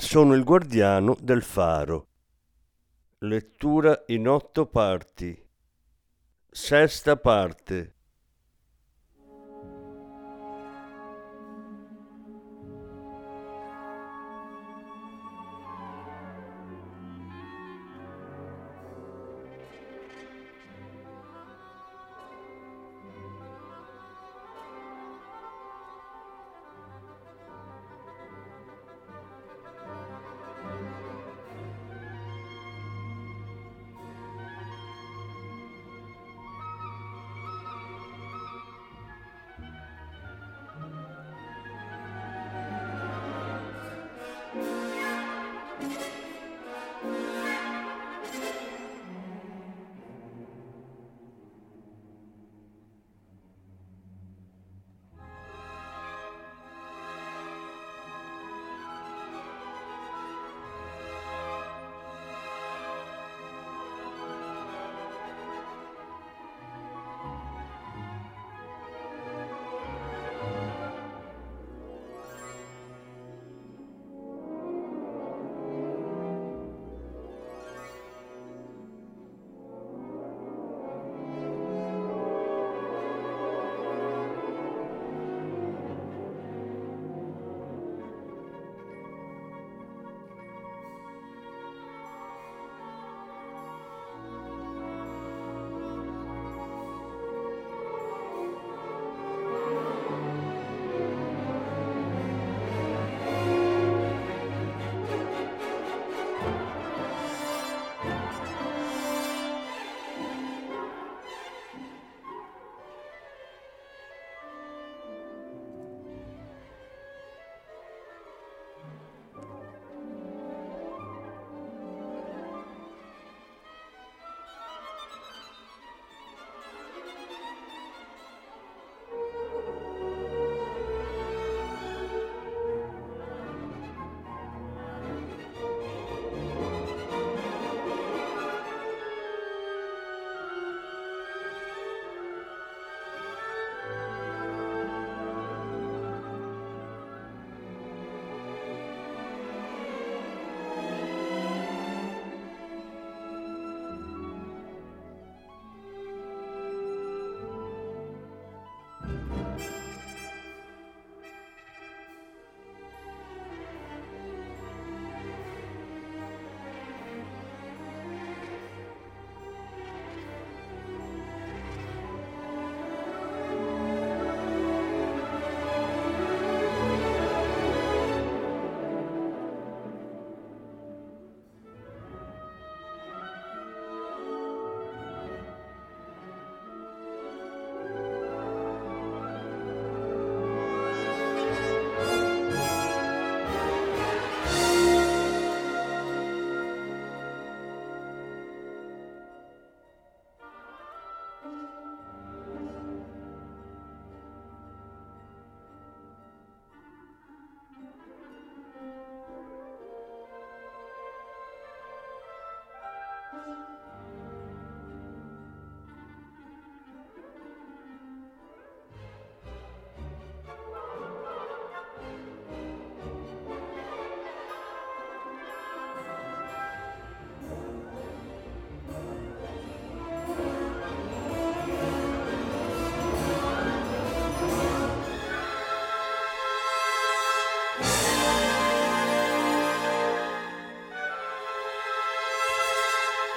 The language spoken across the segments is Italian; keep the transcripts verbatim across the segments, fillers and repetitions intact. sono il guardiano del faro. Lettura in otto parti. Sesta parte.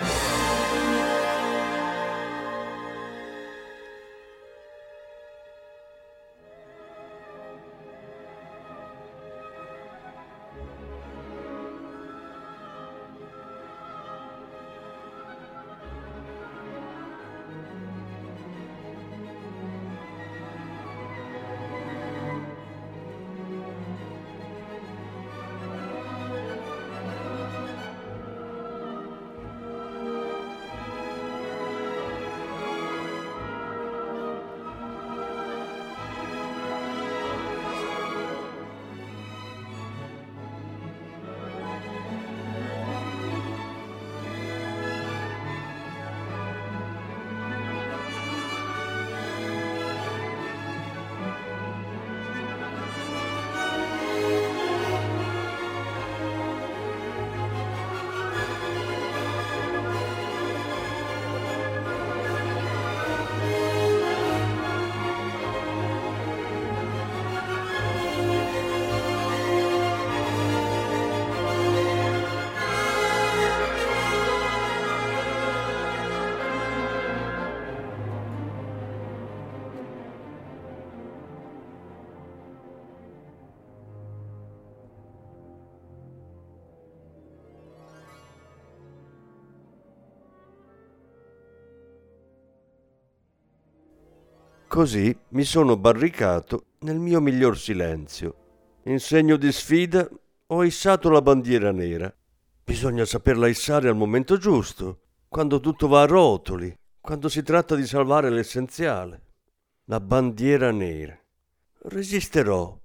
You Così mi sono barricato nel mio miglior silenzio. In segno di sfida ho issato la bandiera nera. Bisogna saperla issare al momento giusto, quando tutto va a rotoli, quando si tratta di salvare l'essenziale. La bandiera nera. Resisterò,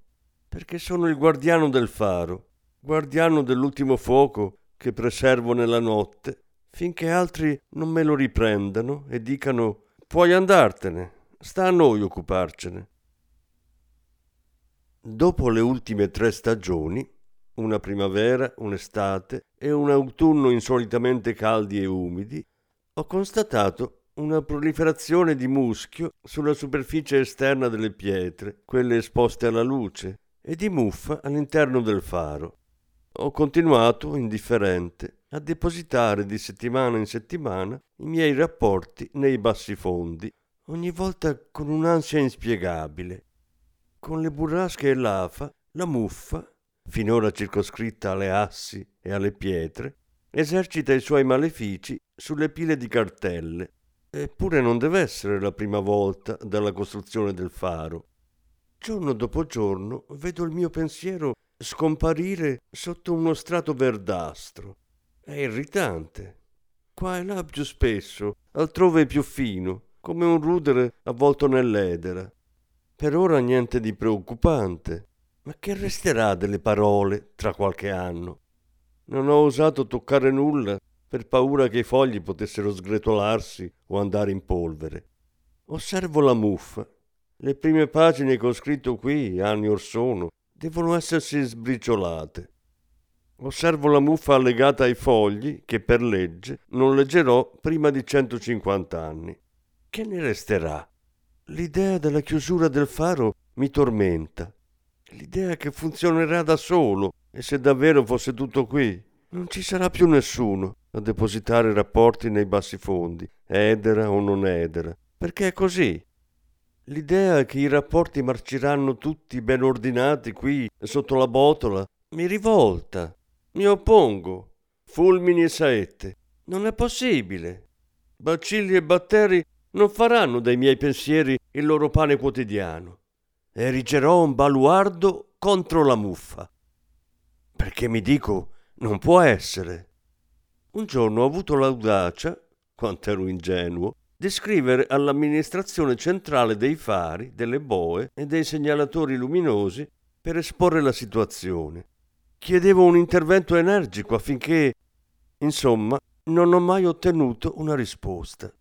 perché sono il guardiano del faro, guardiano dell'ultimo fuoco che preservo nella notte, finché altri non me lo riprendano e dicano «Puoi andartene, sta a noi occuparcene». Dopo le ultime tre stagioni, una primavera, un'estate e un autunno insolitamente caldi e umidi, ho constatato una proliferazione di muschio sulla superficie esterna delle pietre, quelle esposte alla luce, e di muffa all'interno del faro. Ho continuato, indifferente, a depositare di settimana in settimana i miei rapporti nei bassifondi, ogni volta con un'ansia inspiegabile. Con le burrasche e l'afa, la muffa, finora circoscritta alle assi e alle pietre, esercita i suoi malefici sulle pile di cartelle, eppure non deve essere la prima volta dalla costruzione del faro. Giorno dopo giorno vedo il mio pensiero scomparire sotto uno strato verdastro. È irritante. Qua e là più spesso, altrove più fino, come un rudere avvolto nell'edera. Per ora niente di preoccupante, ma che resterà delle parole tra qualche anno? Non ho osato toccare nulla per paura che i fogli potessero sgretolarsi o andare in polvere. Osservo la muffa. Le prime pagine che ho scritto qui, anni or sono, devono essersi sbriciolate. Osservo la muffa allegata ai fogli che per legge non leggerò prima di centocinquanta anni. Che ne resterà? L'idea della chiusura del faro mi tormenta. L'idea che funzionerà da solo e se davvero fosse tutto qui, non ci sarà più nessuno a depositare rapporti nei bassifondi, edera o non edera, perché è così. L'idea che i rapporti marciranno tutti ben ordinati qui sotto la botola mi rivolta. Mi oppongo. Fulmini e saette. Non è possibile. Bacilli e batteri non faranno dai miei pensieri il loro pane quotidiano. Erigerò un baluardo contro la muffa. Perché mi dico, non può essere. Un giorno ho avuto l'audacia, quanto ero ingenuo, di scrivere all'amministrazione centrale dei fari, delle boe e dei segnalatori luminosi per esporre la situazione. Chiedevo un intervento energico affinché, insomma, non ho mai ottenuto una risposta.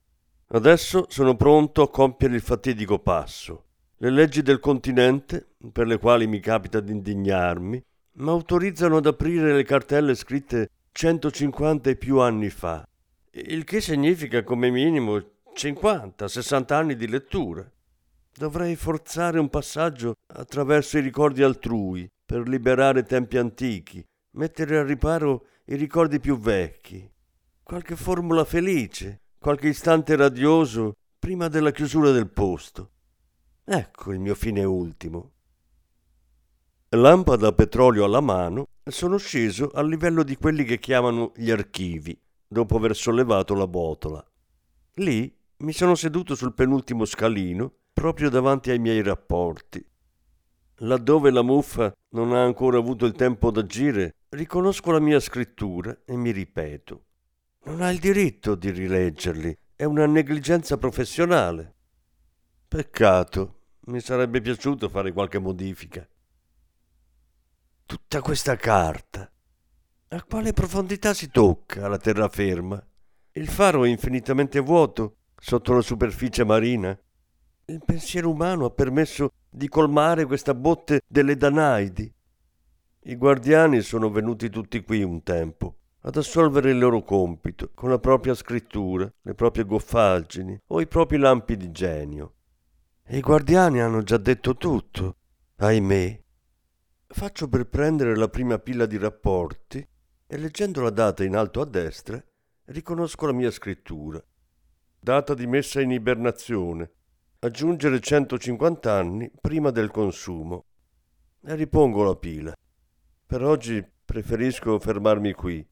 Adesso sono pronto a compiere il fatidico passo. Le leggi del continente, per le quali mi capita di indignarmi, m'autorizzano ad aprire le cartelle scritte centocinquanta e più anni fa, il che significa come minimo cinquanta sessanta anni di lettura. Dovrei forzare un passaggio attraverso i ricordi altrui per liberare tempi antichi, mettere al riparo i ricordi più vecchi. Qualche formula felice, qualche istante radioso prima della chiusura del posto. Ecco il mio fine ultimo. Lampada a petrolio alla mano, sono sceso al livello di quelli che chiamano gli archivi, dopo aver sollevato la botola. Lì mi sono seduto sul penultimo scalino, proprio davanti ai miei rapporti. Laddove la muffa non ha ancora avuto il tempo d'agire, riconosco la mia scrittura e mi ripeto. Non ha il diritto di rileggerli, è una negligenza professionale. Peccato, mi sarebbe piaciuto fare qualche modifica. Tutta questa carta. A quale profondità si tocca la terraferma? Il faro è infinitamente vuoto sotto la superficie marina? Il pensiero umano ha permesso di colmare questa botte delle Danaidi. I guardiani sono venuti tutti qui un tempo ad assolvere il loro compito con la propria scrittura, le proprie goffaggini o i propri lampi di genio. I guardiani hanno già detto tutto, ahimè. Faccio per prendere la prima pila di rapporti e leggendo la data in alto a destra riconosco la mia scrittura. Data di messa in ibernazione. Aggiungere centocinquanta anni prima del consumo. E ripongo la pila. Per oggi preferisco fermarmi qui.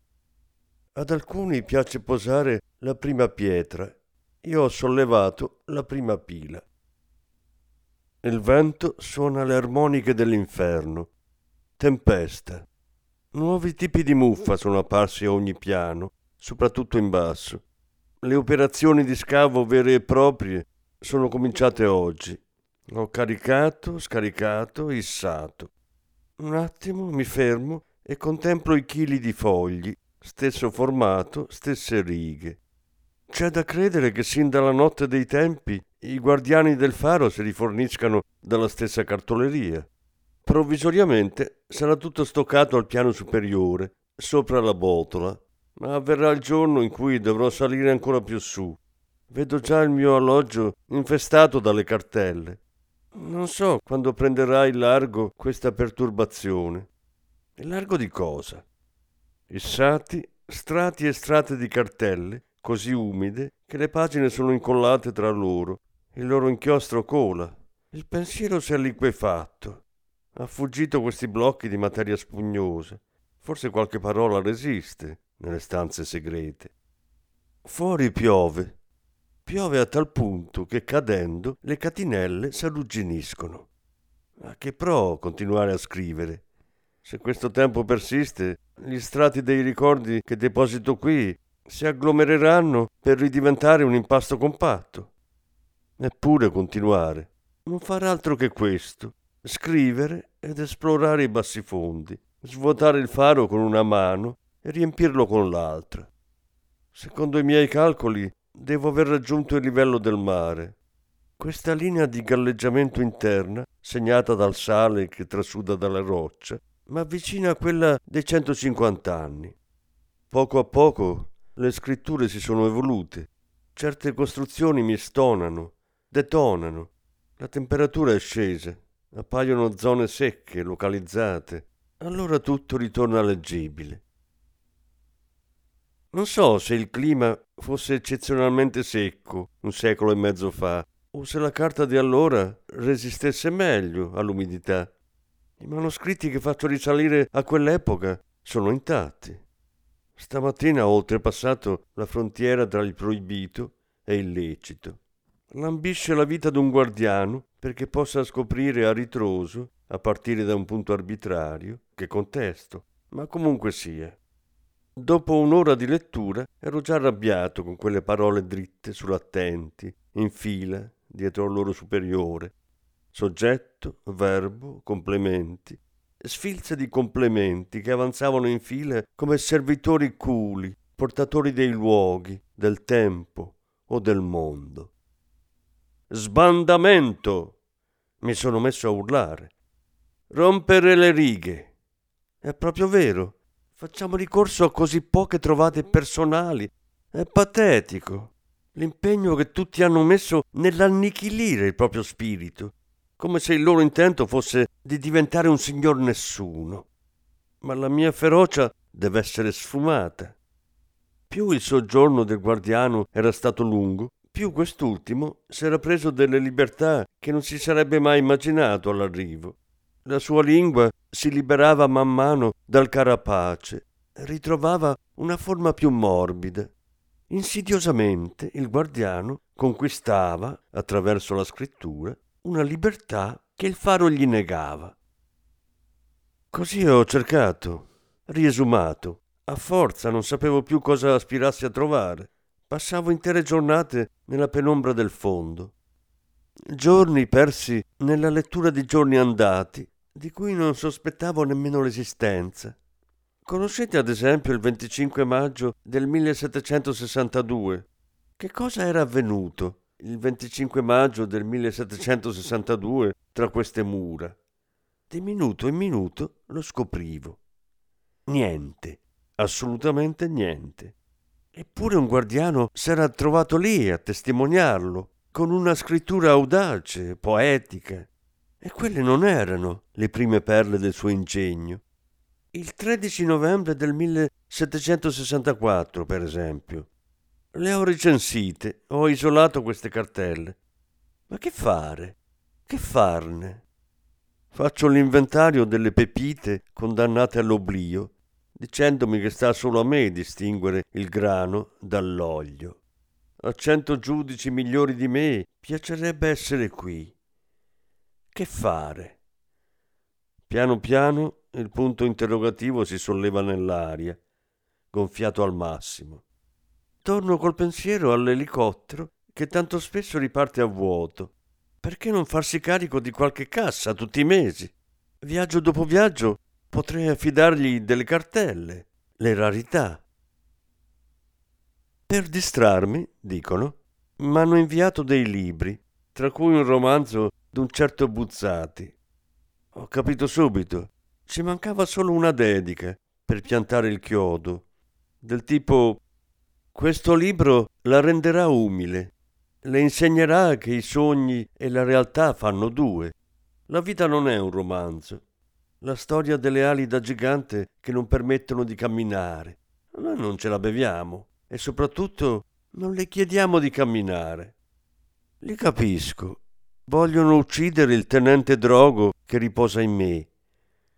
Ad alcuni piace posare la prima pietra. Io ho sollevato la prima pila. Il vento suona le armoniche dell'inferno. Tempesta. Nuovi tipi di muffa sono apparsi a ogni piano, soprattutto in basso. Le operazioni di scavo vere e proprie sono cominciate oggi. Ho caricato, scaricato, issato. Un attimo mi fermo e contemplo i chili di fogli, stesso formato, stesse righe. C'è da credere che sin dalla notte dei tempi i guardiani del faro si riforniscano dalla stessa cartoleria. Provvisoriamente sarà tutto stoccato al piano superiore, sopra la botola, ma avverrà il giorno in cui dovrò salire ancora più su. Vedo già il mio alloggio infestato dalle cartelle. Non so quando prenderà il largo questa perturbazione. Il largo di cosa? Issati, strati e strati di cartelle, così umide che le pagine sono incollate tra loro. Il loro inchiostro cola. Il pensiero si è liquefatto. Ha fuggito questi blocchi di materia spugnosa. Forse qualche parola resiste nelle stanze segrete. Fuori piove. Piove a tal punto che cadendo le catinelle s'arrugginiscono. A che pro continuare a scrivere? Se questo tempo persiste, gli strati dei ricordi che deposito qui si agglomereranno per ridiventare un impasto compatto. Eppure continuare. Non far altro che questo. Scrivere ed esplorare i bassifondi, svuotare il faro con una mano e riempirlo con l'altra. Secondo i miei calcoli devo aver raggiunto il livello del mare. Questa linea di galleggiamento interna, segnata dal sale che trasuda dalla roccia, mi avvicina a quella dei centocinquanta anni. Poco a poco le scritture si sono evolute. Certe costruzioni mi stonano, detonano. La temperatura è scesa. Appaiono zone secche, localizzate. Allora tutto ritorna leggibile. Non so se il clima fosse eccezionalmente secco un secolo e mezzo fa, o se la carta di allora resistesse meglio all'umidità. I manoscritti che faccio risalire a quell'epoca sono intatti. Stamattina ho oltrepassato la frontiera tra il proibito e il lecito. Lambisce la vita d'un guardiano perché possa scoprire a ritroso, a partire da un punto arbitrario, che contesto, ma comunque sia. Dopo un'ora di lettura ero già arrabbiato con quelle parole dritte sull'attenti, in fila, dietro al loro superiore. Soggetto, verbo, complementi, sfilze di complementi che avanzavano in fila come servitori culi, portatori dei luoghi, del tempo o del mondo. Sbandamento! Mi sono messo a urlare. Rompere le righe. È proprio vero. Facciamo ricorso a così poche trovate personali. È patetico. L'impegno che tutti hanno messo nell'annichilire il proprio spirito, come se il loro intento fosse di diventare un signor nessuno. Ma la mia ferocia deve essere sfumata. Più il soggiorno del guardiano era stato lungo, più quest'ultimo s'era preso delle libertà che non si sarebbe mai immaginato all'arrivo. La sua lingua si liberava man mano dal carapace, ritrovava una forma più morbida. Insidiosamente il guardiano conquistava, attraverso la scrittura, una libertà che il faro gli negava. Così ho cercato, riesumato. A forza non sapevo più cosa aspirassi a trovare. Passavo intere giornate nella penombra del fondo. Giorni persi nella lettura di giorni andati, di cui non sospettavo nemmeno l'esistenza. Conoscete ad esempio il venticinque maggio del millesettecentosessantadue? Che cosa era avvenuto il venticinque maggio del millesettecentosessantadue tra queste mura? Di minuto in minuto lo scoprivo. Niente, assolutamente niente. Eppure un guardiano s'era trovato lì a testimoniarlo, con una scrittura audace, poetica. E quelle non erano le prime perle del suo ingegno. Il tredici novembre del millesettecentosessantaquattro, per esempio. Le ho recensite, ho isolato queste cartelle. Ma che fare? Che farne? Faccio l'inventario delle pepite condannate all'oblio, dicendomi che sta solo a me distinguere il grano dall'olio. A cento giudici migliori di me piacerebbe essere qui. Che fare? Piano piano il punto interrogativo si solleva nell'aria, gonfiato al massimo. Torno col pensiero all'elicottero che tanto spesso riparte a vuoto. Perché non farsi carico di qualche cassa tutti i mesi? Viaggio dopo viaggio potrei affidargli delle cartelle, le rarità. Per distrarmi, dicono, m'hanno inviato dei libri, tra cui un romanzo d'un certo Buzzati. Ho capito subito, ci mancava solo una dedica per piantare il chiodo, del tipo: questo libro la renderà umile, le insegnerà che i sogni e la realtà fanno due. La vita non è un romanzo, la storia delle ali da gigante che non permettono di camminare. Noi non ce la beviamo e soprattutto non le chiediamo di camminare. Li capisco. Vogliono uccidere il tenente Drogo che riposa in me.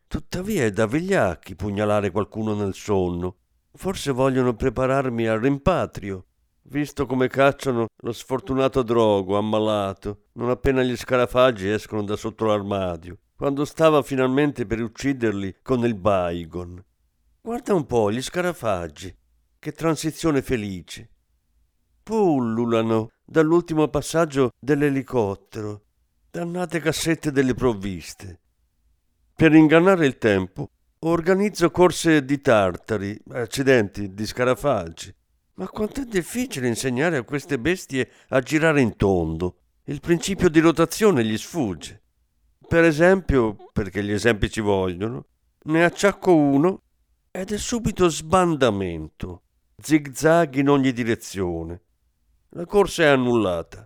Tuttavia è da vigliacchi pugnalare qualcuno nel sonno. Forse vogliono prepararmi al rimpatrio, visto come cacciano lo sfortunato Drogo ammalato non appena gli scarafaggi escono da sotto l'armadio, quando stava finalmente per ucciderli con il Baygon. Guarda un po' gli scarafaggi, che transizione felice. Pullulano dall'ultimo passaggio dell'elicottero, dannate cassette delle provviste. Per ingannare il tempo organizzo corse di tartari, accidenti, di scarafaggi. Ma quanto è difficile insegnare a queste bestie a girare in tondo. Il principio di rotazione gli sfugge. Per esempio, perché gli esempi ci vogliono, ne acciacco uno ed è subito sbandamento, zigzag in ogni direzione. La corsa è annullata.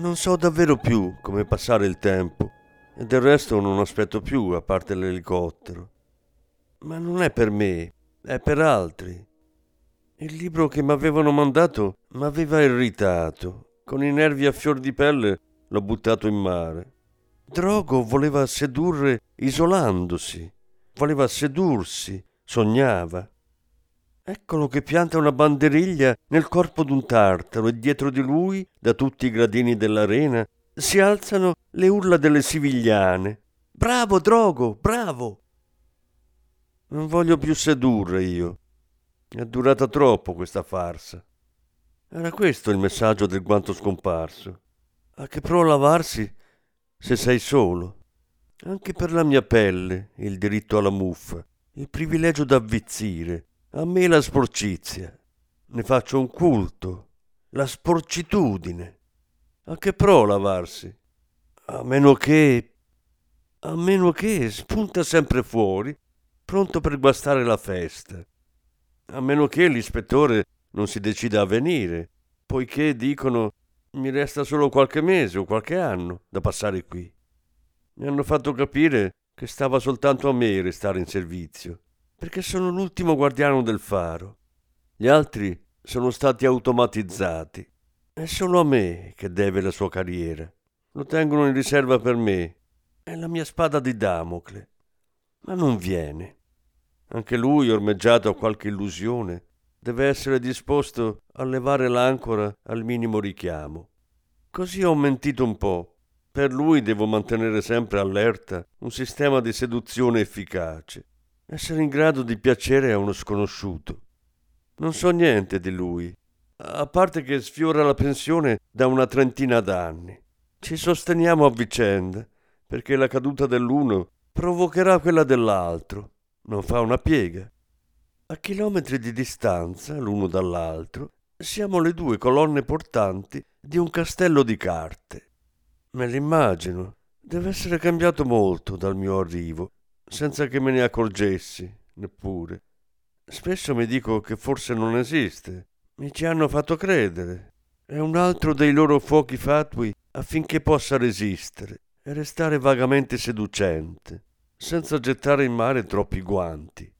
Non so davvero più come passare il tempo e del resto non aspetto più, a parte l'elicottero. Ma non è per me, è per altri. Il libro che mi avevano mandato mi aveva irritato. Con i nervi a fior di pelle l'ho buttato in mare. Drogo voleva sedurre isolandosi, voleva sedursi, sognava. Eccolo che pianta una banderiglia nel corpo d'un tartaro e dietro di lui, da tutti i gradini dell'arena, si alzano le urla delle sivigliane. Bravo Drogo, bravo! Non voglio più sedurre io. È durata troppo questa farsa. Era questo il messaggio del guanto scomparso. A che pro lavarsi se sei solo? Anche per la mia pelle, il diritto alla muffa, il privilegio d'avvizzire. A me la sporcizia, ne faccio un culto, la sporcitudine. A che pro lavarsi? A meno che, a meno che spunta sempre fuori, pronto per guastare la festa. A meno che l'ispettore non si decida a venire, poiché dicono mi resta solo qualche mese o qualche anno da passare qui. Mi hanno fatto capire che stava soltanto a me restare in servizio, perché sono l'ultimo guardiano del faro. Gli altri sono stati automatizzati. È solo a me che deve la sua carriera. Lo tengono in riserva per me. È la mia spada di Damocle. Ma non viene. Anche lui, ormeggiato a qualche illusione, deve essere disposto a levare l'ancora al minimo richiamo. Così ho mentito un po'. Per lui devo mantenere sempre allerta un sistema di seduzione efficace. Essere in grado di piacere a uno sconosciuto. Non so niente di lui, a parte che sfiora la pensione da una trentina d'anni. Ci sosteniamo a vicenda, perché la caduta dell'uno provocherà quella dell'altro. Non fa una piega. A chilometri di distanza, l'uno dall'altro, siamo le due colonne portanti di un castello di carte. Me l'immagino. Deve essere cambiato molto dal mio arrivo, senza che me ne accorgessi, neppure. Spesso mi dico che forse non esiste. Mi ci hanno fatto credere. È un altro dei loro fuochi fatui affinché possa resistere e restare vagamente seducente, senza gettare in mare troppi guanti.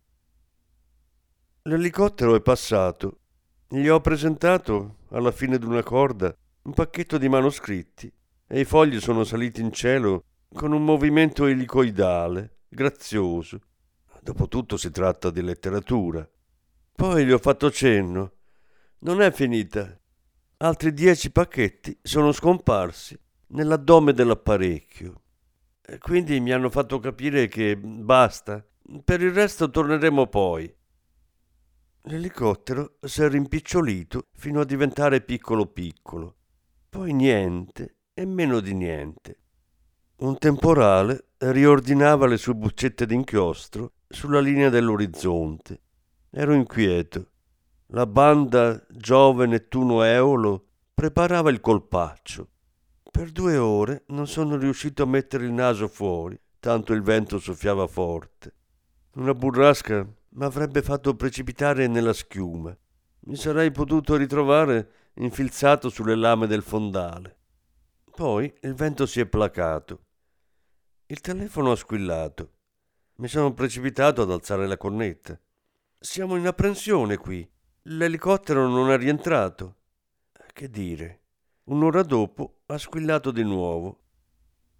L'elicottero è passato. Gli ho presentato, alla fine di una corda, un pacchetto di manoscritti e i fogli sono saliti in cielo con un movimento elicoidale, grazioso. Dopotutto si tratta di letteratura. Poi gli ho fatto cenno. Non è finita. Altri dieci pacchetti sono scomparsi nell'addome dell'apparecchio. E quindi mi hanno fatto capire che basta. Per il resto torneremo poi. L'elicottero si è rimpicciolito fino a diventare piccolo piccolo. Poi niente e meno di niente. Un temporale riordinava le sue boccette d'inchiostro sulla linea dell'orizzonte. Ero inquieto. La banda Giove Nettuno Eolo preparava il colpaccio. Per due ore non sono riuscito a mettere il naso fuori, tanto il vento soffiava forte. Una burrasca mi avrebbe fatto precipitare nella schiuma. Mi sarei potuto ritrovare infilzato sulle lame del fondale. Poi il vento si è placato. Il telefono ha squillato. Mi sono precipitato ad alzare la cornetta. Siamo in apprensione qui. L'elicottero non è rientrato. Che dire? Un'ora dopo ha squillato di nuovo.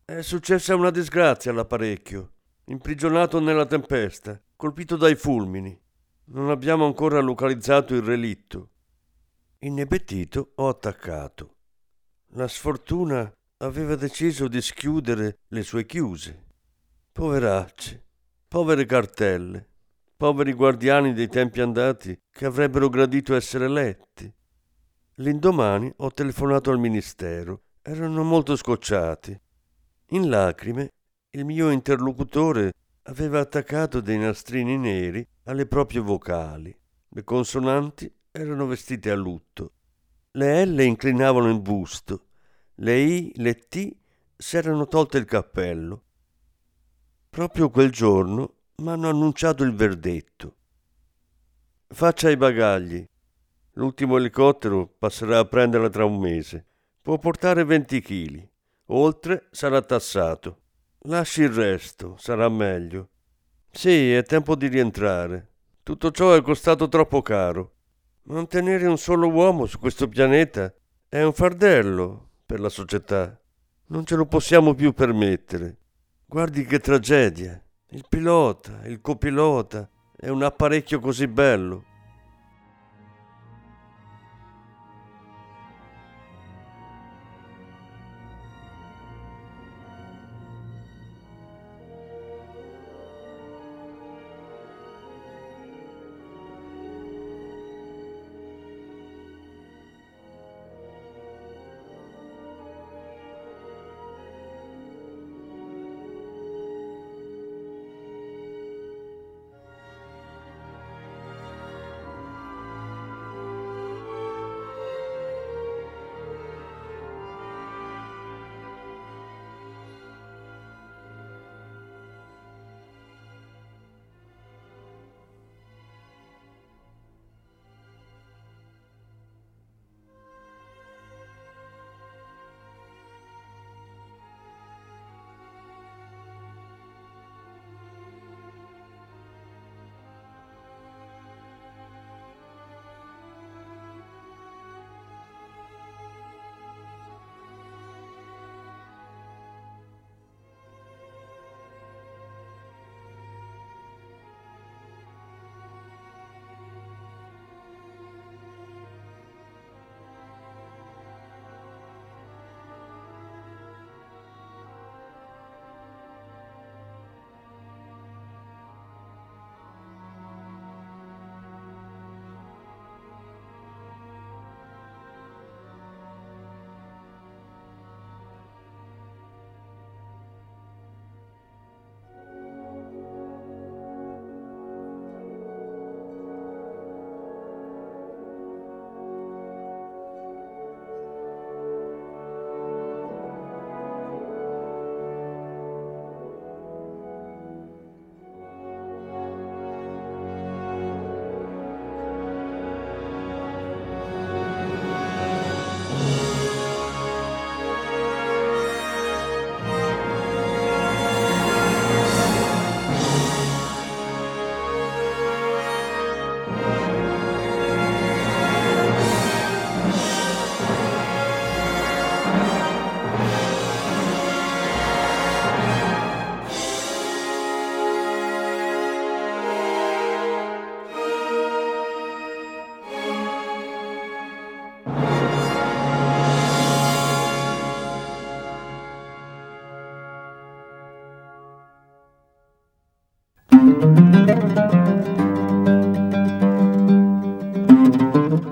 È successa una disgrazia all'apparecchio. Imprigionato nella tempesta, colpito dai fulmini. Non abbiamo ancora localizzato il relitto. Inebetito ho attaccato. La sfortuna aveva deciso di schiudere le sue chiuse. Poveracci, povere cartelle, poveri guardiani dei tempi andati che avrebbero gradito essere letti. L'indomani ho telefonato al ministero. Erano molto scocciati. In lacrime, il mio interlocutore aveva attaccato dei nastrini neri alle proprie vocali. Le consonanti erano vestite a lutto. Le L inclinavano il busto, le I, le T s'erano tolte il cappello. Proprio quel giorno m'hanno annunciato il verdetto. Faccia i bagagli. L'ultimo elicottero passerà a prenderla tra un mese. Può portare venti chili. Oltre sarà tassato. Lasci il resto, sarà meglio. Sì, è tempo di rientrare. Tutto ciò è costato troppo caro. Mantenere un solo uomo su questo pianeta è un fardello per la società. Non ce lo possiamo più permettere. Guardi che tragedia. Il pilota, il copilota, è un apparecchio così bello.